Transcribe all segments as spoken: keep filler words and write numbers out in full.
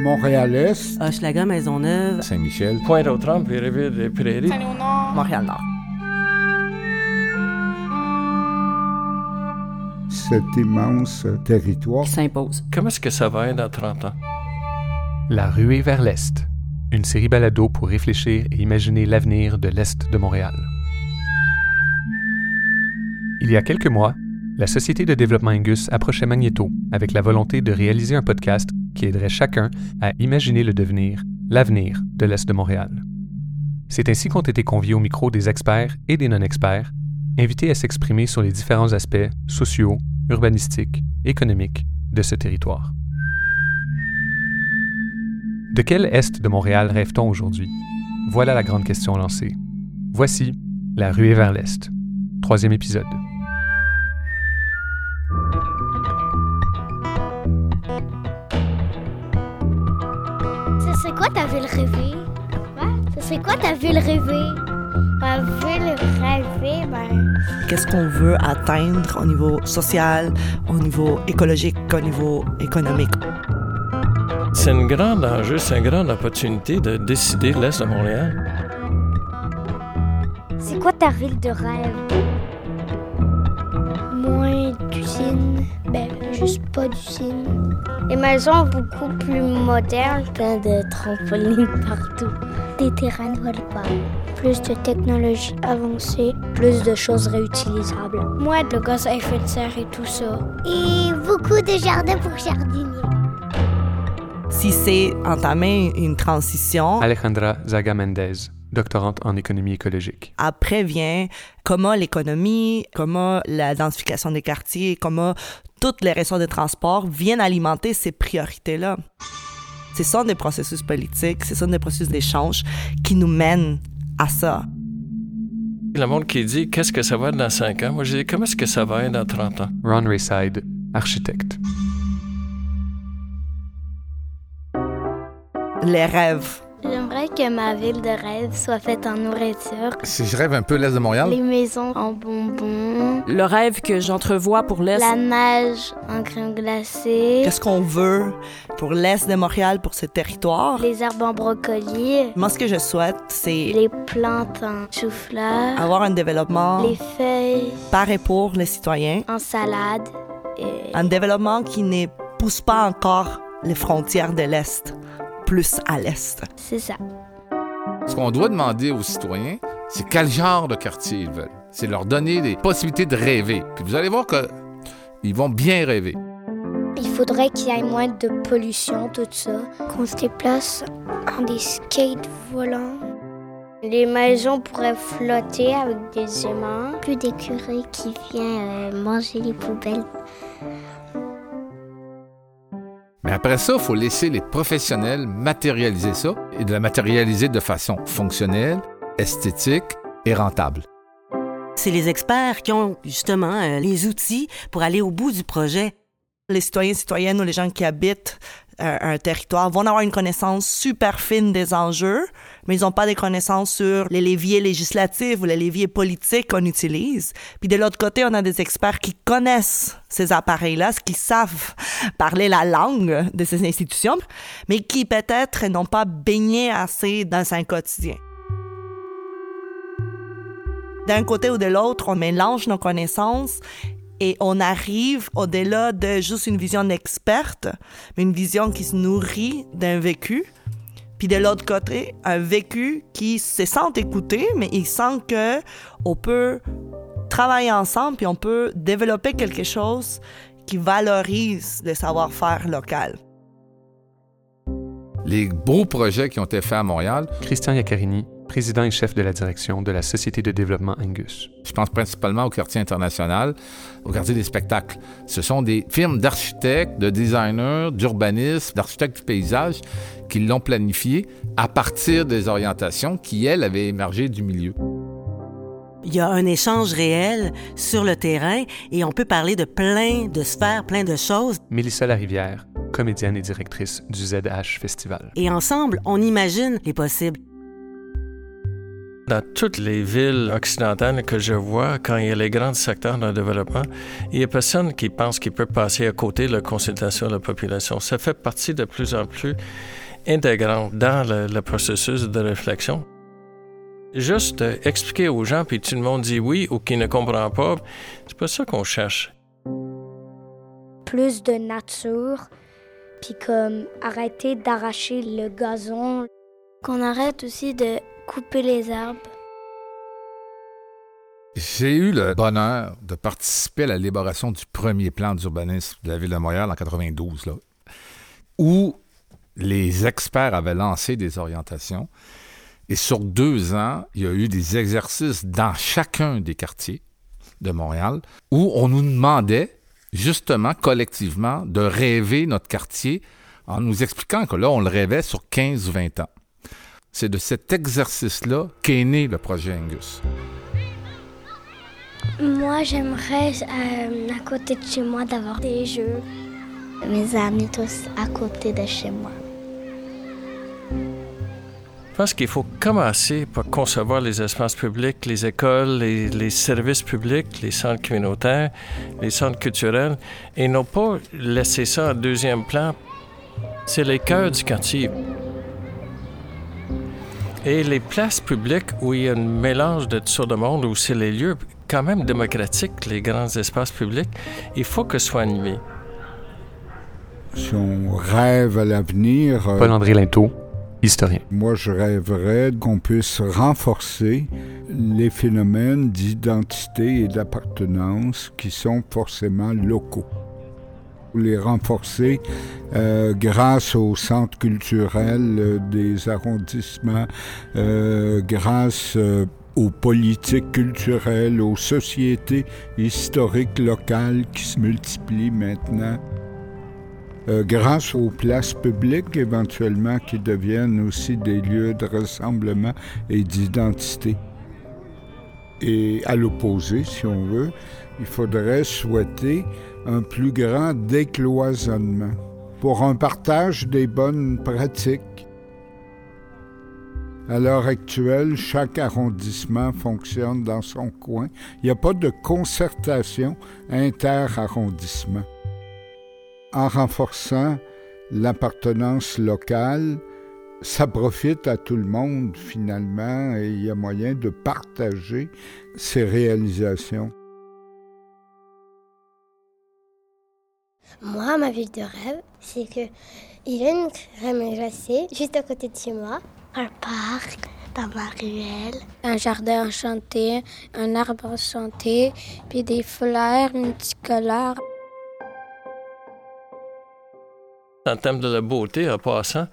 Montréal-Est, Hochelaga-Maisonneuve, Saint-Michel, Pointe-aux-Trembles, les rivières des Prairies, Saint-Léonard, Montréal-Nord. Cet immense territoire qui s'impose. Comment est-ce que ça va être dans trente ans? La ruée vers l'Est, une série balado pour réfléchir et imaginer l'avenir de l'Est de Montréal. Il y a quelques mois, la Société de développement Angus approchait Magneto avec la volonté de réaliser un podcast qui aiderait chacun à imaginer le devenir, l'avenir de l'Est de Montréal. C'est ainsi qu'ont été conviés au micro des experts et des non-experts, invités à s'exprimer sur les différents aspects sociaux, urbanistiques, économiques de ce territoire. De quel Est de Montréal rêve-t-on aujourd'hui? Voilà la grande question lancée. Voici la ruée vers l'Est. Troisième épisode. C'est quoi ta ville rêvée? Quoi? C'est quoi ta ville rêvée? Ma ville rêvée, ben... Qu'est-ce qu'on veut atteindre au niveau social, au niveau écologique, au niveau économique? C'est un grand enjeu, c'est une grande opportunité de décider de l'Est de Montréal. C'est quoi ta ville de rêve? Moins d'usines, ben juste pas d'usines. Des maisons beaucoup plus modernes, plein de trampolines partout. Des terrains de volleyball, plus de technologies avancées, plus de choses réutilisables. Moins de gaz à effet de serre et tout ça. Et beaucoup de jardins pour jardiniers. Si c'est entamer une transition... Alejandra Zaga Mendez, doctorante en économie écologique. Après vient comment l'économie, comment la densification des quartiers, comment toutes les ressources de transport viennent alimenter ces priorités-là. Ce sont des processus politiques, ce sont des processus d'échange qui nous mènent à ça. Le monde qui dit « Qu'est-ce que ça va être dans cinq ans? » Moi, je dis « Comment est-ce que ça va être dans trente ans? » Ron Rayside, architecte. Les rêves. J'aimerais que ma ville de rêve soit faite en nourriture. Si je rêve un peu l'Est de Montréal. Les maisons en bonbons. Le rêve que j'entrevois pour l'Est. La neige en crème glacée. Qu'est-ce qu'on veut pour l'Est de Montréal, pour ce territoire? Les herbes en brocoli. Moi, ce que je souhaite, c'est... Les plantes en chou-fleur. Avoir un développement... Les feuilles. Par et pour les citoyens. En salade. Et... Un développement qui ne pousse pas encore les frontières de l'Est. Plus à l'Est. C'est ça. Ce qu'on doit demander aux citoyens, c'est quel genre de quartier ils veulent. C'est leur donner des possibilités de rêver. Puis vous allez voir qu'ils vont bien rêver. Il faudrait qu'il y ait moins de pollution, tout ça. Qu'on se déplace en des skates volants. Les maisons pourraient flotter avec des aimants. Plus d'écureuils qui viennent manger les poubelles. Mais après ça, il faut laisser les professionnels matérialiser ça et de la matérialiser de façon fonctionnelle, esthétique et rentable. C'est les experts qui ont justement euh, les outils pour aller au bout du projet. Les citoyens, citoyennes ou les gens qui habitent euh, un territoire vont avoir une connaissance super fine des enjeux, mais ils n'ont pas des connaissances sur les leviers législatifs ou les leviers politiques qu'on utilise. Puis de l'autre côté, on a des experts qui connaissent ces appareils-là, qui savent parler la langue de ces institutions, mais qui peut-être n'ont pas baigné assez dans un quotidien. D'un côté ou de l'autre, on mélange nos connaissances et on arrive au-delà de juste une vision experte, mais une vision qui se nourrit d'un vécu. Puis de l'autre côté, un vécu qui se sent écouté, mais il sent qu'on peut travailler ensemble puis on peut développer quelque chose qui valorise le savoir-faire local. Les beaux projets qui ont été faits à Montréal... Christian Yaccarini, président et chef de la direction de la Société de développement Angus. Je pense principalement au quartier international, au quartier des spectacles. Ce sont des firmes d'architectes, de designers, d'urbanistes, d'architectes du paysage qui l'ont planifié à partir des orientations qui, elles, avaient émergé du milieu. Il y a un échange réel sur le terrain et on peut parler de plein de sphères, plein de choses. Mélissa Larivière, comédienne et directrice du Z H Festival. Et ensemble, on imagine les possibles. Dans toutes les villes occidentales que je vois, quand il y a les grands secteurs de développement, il n'y a personne qui pense qu'il peut passer à côté de la consultation de la population. Ça fait partie de plus en plus intégrante dans le, le processus de réflexion. Juste expliquer aux gens, puis tout le monde dit oui ou qui ne comprend pas, c'est pas ça qu'on cherche. Plus de nature, puis comme arrêter d'arracher le gazon. Qu'on arrête aussi de couper les arbres. J'ai eu le bonheur de participer à la élaboration du premier plan d'urbanisme de la ville de Montréal en mille neuf cent quatre-vingt-douze, là, où les experts avaient lancé des orientations. Et sur deux ans, il y a eu des exercices dans chacun des quartiers de Montréal où on nous demandait, justement, collectivement, de rêver notre quartier en nous expliquant que là, on le rêvait sur quinze ou vingt ans. C'est de cet exercice-là qu'est né le projet Angus. Moi, j'aimerais, euh, à côté de chez moi, d'avoir des jeux. Mes amis tous à côté de chez moi. Je pense qu'il faut commencer par concevoir les espaces publics, les écoles, les, les services publics, les centres communautaires, les centres culturels, et non pas laisser ça en deuxième plan. C'est les cœurs du quartier. Et les places publiques où il y a un mélange de toutes sortes de monde, où c'est les lieux quand même démocratiques, les grands espaces publics, il faut que ce soit animé. Si on rêve à l'avenir... Euh, Paul-André Linteau, historien. Moi, je rêverais qu'on puisse renforcer les phénomènes d'identité et d'appartenance qui sont forcément locaux. Les renforcer euh, grâce aux centres culturels euh, des arrondissements, euh, grâce... Euh, aux politiques culturelles, aux sociétés historiques locales qui se multiplient maintenant, euh, grâce aux places publiques éventuellement qui deviennent aussi des lieux de rassemblement et d'identité. Et à l'opposé, si on veut, il faudrait souhaiter un plus grand décloisonnement pour un partage des bonnes pratiques. À l'heure actuelle, chaque arrondissement fonctionne dans son coin. Il n'y a pas de concertation inter-arrondissement. En renforçant l'appartenance locale, ça profite à tout le monde, finalement, et il y a moyen de partager ces réalisations. Moi, ma vie de rêve, c'est que il y a une crème glacée juste à côté de chez moi. Un parc dans ma ruelle, un jardin enchanté, un arbre enchanté, puis des fleurs multicolores. En termes de la beauté, en passant,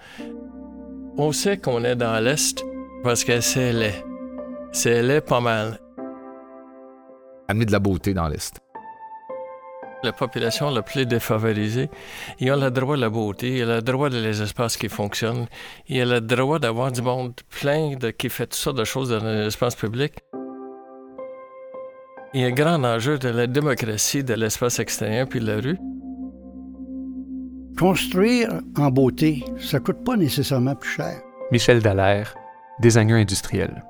on sait qu'on est dans l'Est parce que c'est laid. C'est laid pas mal. Amener de la beauté dans l'Est. La population la plus défavorisée, ils ont le droit à la beauté, ils ont le droit à les espaces qui fonctionnent, ils ont le droit d'avoir du monde plein de, qui fait toutes sortes de choses dans l'espace public. Il y a un grand enjeu de la démocratie, de l'espace extérieur puis de la rue. Construire en beauté, ça ne coûte pas nécessairement plus cher. Michel Dallaire, designer industriel.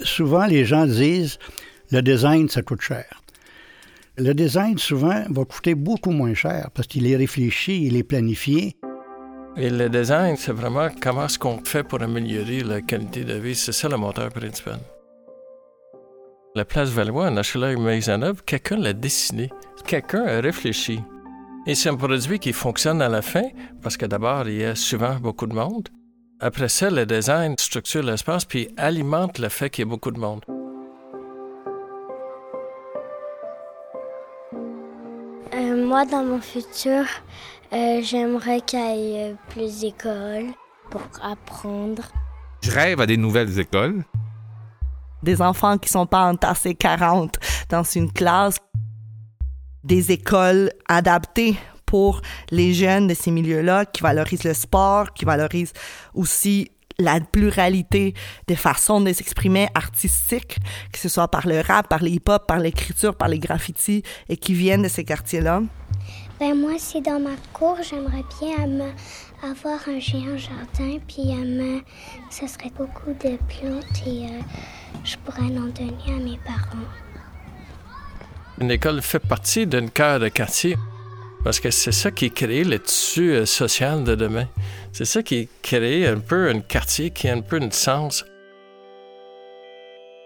Souvent, les gens disent « le design, ça coûte cher ». Le design, souvent, va coûter beaucoup moins cher parce qu'il est réfléchi, il est planifié. Et le design, c'est vraiment comment est-ce qu'on fait pour améliorer la qualité de vie. C'est ça le moteur principal. La place Valois, en H L M-Maisonneuve, quelqu'un l'a dessiné. Quelqu'un a réfléchi. Et c'est un produit qui fonctionne à la fin parce que d'abord, il y a souvent beaucoup de monde. Après ça, le design structure l'espace puis alimente le fait qu'il y ait beaucoup de monde. Moi, dans mon futur, euh, j'aimerais qu'il y ait plus d'écoles pour apprendre. Je rêve à des nouvelles écoles. Des enfants qui ne sont pas entassés quarante dans une classe. Des écoles adaptées pour les jeunes de ces milieux-là, qui valorisent le sport, qui valorisent aussi la pluralité des façons de s'exprimer artistiques, que ce soit par le rap, par le hip-hop, par l'écriture, par les graffitis, et qui viennent de ces quartiers-là. Ben moi, c'est dans ma cour. J'aimerais bien euh, avoir un géant jardin, puis euh, ça serait beaucoup de plantes et euh, je pourrais en donner à mes parents. Une école fait partie d'une cœur de quartier parce que c'est ça qui crée le tissu social de demain. C'est ça qui crée un peu un quartier qui a un peu de sens.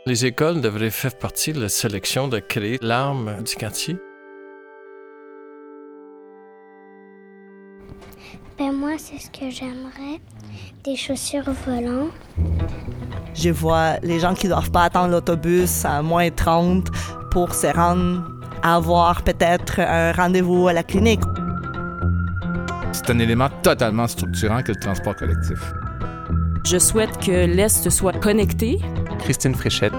Les écoles devraient faire partie de la sélection de créer l'âme du quartier. Ben moi, c'est ce que j'aimerais. Des chaussures volantes. Je vois les gens qui ne doivent pas attendre l'autobus à moins trente pour se rendre à avoir peut-être un rendez-vous à la clinique. C'est un élément totalement structurant que le transport collectif. Je souhaite que l'Est soit connecté. Christine Fréchette,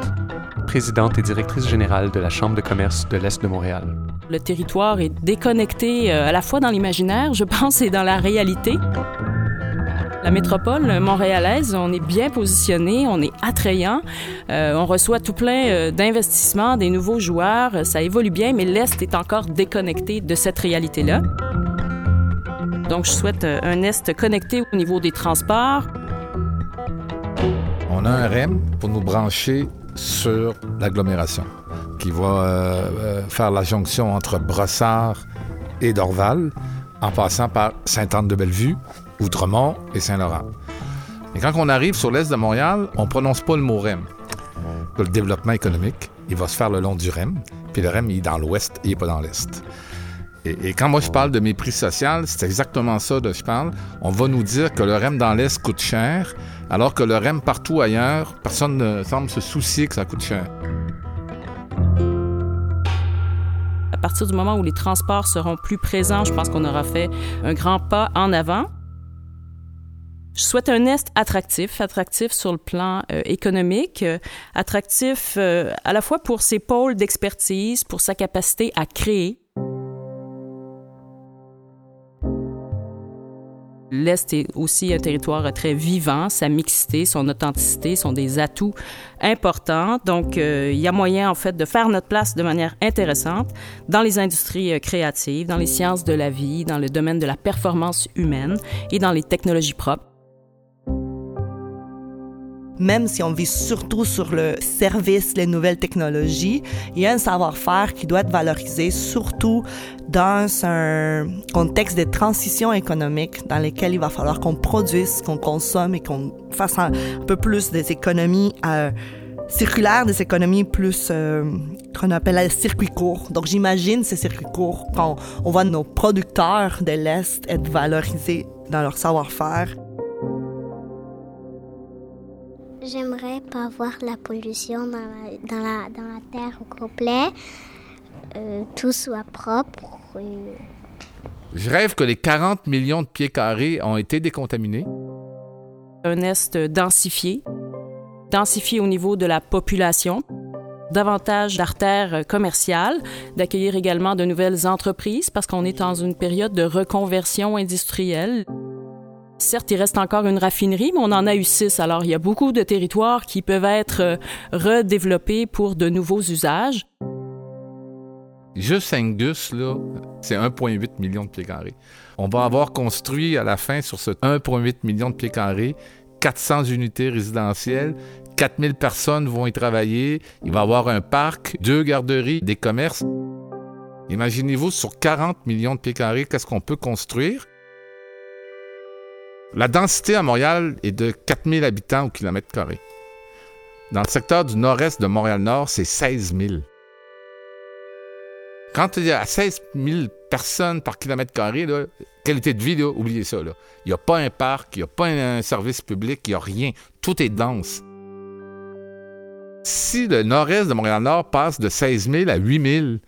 présidente et directrice générale de la Chambre de commerce de l'Est de Montréal. Le territoire est déconnecté à la fois dans l'imaginaire, je pense, et dans la réalité. La métropole montréalaise, on est bien positionné, on est attrayant, euh, on reçoit tout plein d'investissements, des nouveaux joueurs, ça évolue bien, mais l'Est est encore déconnecté de cette réalité-là. Donc, je souhaite un Est connecté au niveau des transports. On a un R E M pour nous brancher sur l'agglomération, qui va euh, faire la jonction entre Brossard et Dorval, en passant par Sainte-Anne-de-Bellevue, Outremont et Saint-Laurent. Et quand on arrive sur l'est de Montréal, on ne prononce pas le mot R E M. Le développement économique, il va se faire le long du R E M, puis le R E M, il est dans l'ouest, il n'est pas dans l'est. Et, et quand moi, je parle de mépris social, c'est exactement ça dont je parle. On va nous dire que le R E M dans l'est coûte cher, alors que le R E M partout ailleurs, personne ne semble se soucier que ça coûte cher. À partir du moment où les transports seront plus présents, je pense qu'on aura fait un grand pas en avant. Je souhaite un Est attractif, attractif sur le plan euh, économique, euh, attractif euh, à la fois pour ses pôles d'expertise, pour sa capacité à créer. L'Est est aussi un territoire très vivant. Sa mixité, son authenticité sont des atouts importants. Donc, euh, il y a moyen, en fait, de faire notre place de manière intéressante dans les industries créatives, dans les sciences de la vie, dans le domaine de la performance humaine et dans les technologies propres. Même si on vit surtout sur le service, les nouvelles technologies, il y a un savoir-faire qui doit être valorisé, surtout dans un contexte de transition économique dans lequel il va falloir qu'on produise, qu'on consomme et qu'on fasse un peu plus des économies euh, circulaires, des économies plus euh, qu'on appelle circuits courts. Donc j'imagine ces circuits courts, quand on voit nos producteurs de l'Est être valorisés dans leur savoir-faire. J'aimerais pas voir la pollution dans la, dans la, dans la terre au complet, euh, tout soit propre. Euh... Je rêve que les quarante millions de pieds carrés ont été décontaminés. Un Est densifié, densifié au niveau de la population, davantage d'artères commerciales, d'accueillir également de nouvelles entreprises parce qu'on est dans une période de reconversion industrielle. Certes, il reste encore une raffinerie, mais on en a eu six. Alors, il y a beaucoup de territoires qui peuvent être redéveloppés pour de nouveaux usages. Juste Angus, là, c'est un virgule huit million de pieds carrés. On va avoir construit à la fin, sur ce un virgule huit million de pieds carrés, quatre cents unités résidentielles, quatre mille personnes vont y travailler, il va y avoir un parc, deux garderies, des commerces. Imaginez-vous, sur quarante millions de pieds carrés, qu'est-ce qu'on peut construire? La densité à Montréal est de quatre mille habitants au kilomètre carré. Dans le secteur du nord-est de Montréal-Nord, c'est seize mille. Quand il y a seize mille personnes par kilomètre carré, là, qualité de vie, là, oubliez ça. Là. Il n'y a pas un parc, il n'y a pas un service public, il n'y a rien. Tout est dense. Si le nord-est de Montréal-Nord passe de seize mille à huit mille,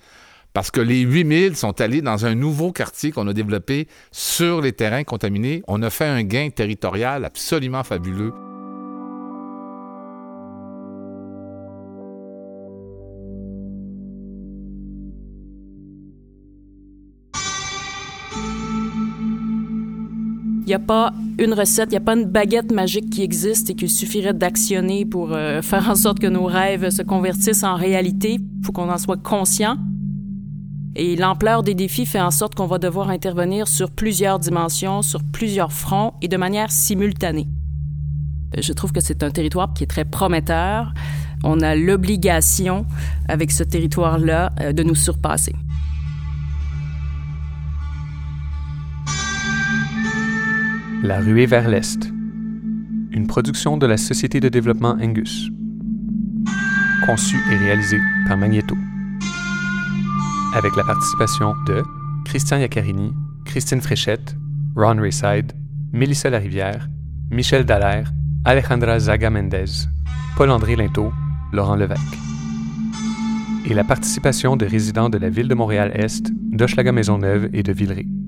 parce que les huit mille sont allés dans un nouveau quartier qu'on a développé sur les terrains contaminés. On a fait un gain territorial absolument fabuleux. Il n'y a pas une recette, il n'y a pas une baguette magique qui existe et qu'il suffirait d'actionner pour euh, faire en sorte que nos rêves se convertissent en réalité. Il faut qu'on en soit conscient. Et l'ampleur des défis fait en sorte qu'on va devoir intervenir sur plusieurs dimensions, sur plusieurs fronts et de manière simultanée. Je trouve que c'est un territoire qui est très prometteur. On a l'obligation, avec ce territoire-là, de nous surpasser. La ruée vers l'Est. Une production de la Société de développement Angus. Conçue et réalisée par Magneto. Avec la participation de Christian Yaccarini, Christine Fréchette, Ron Rayside, Mélissa Larivière, Michel Dallaire, Alejandra Zaga Mendez, Paul-André Linteau, Laurent Levesque. Et la participation de résidents de la ville de Montréal-Est, d'Hochelaga-Maisonneuve et de Villeray.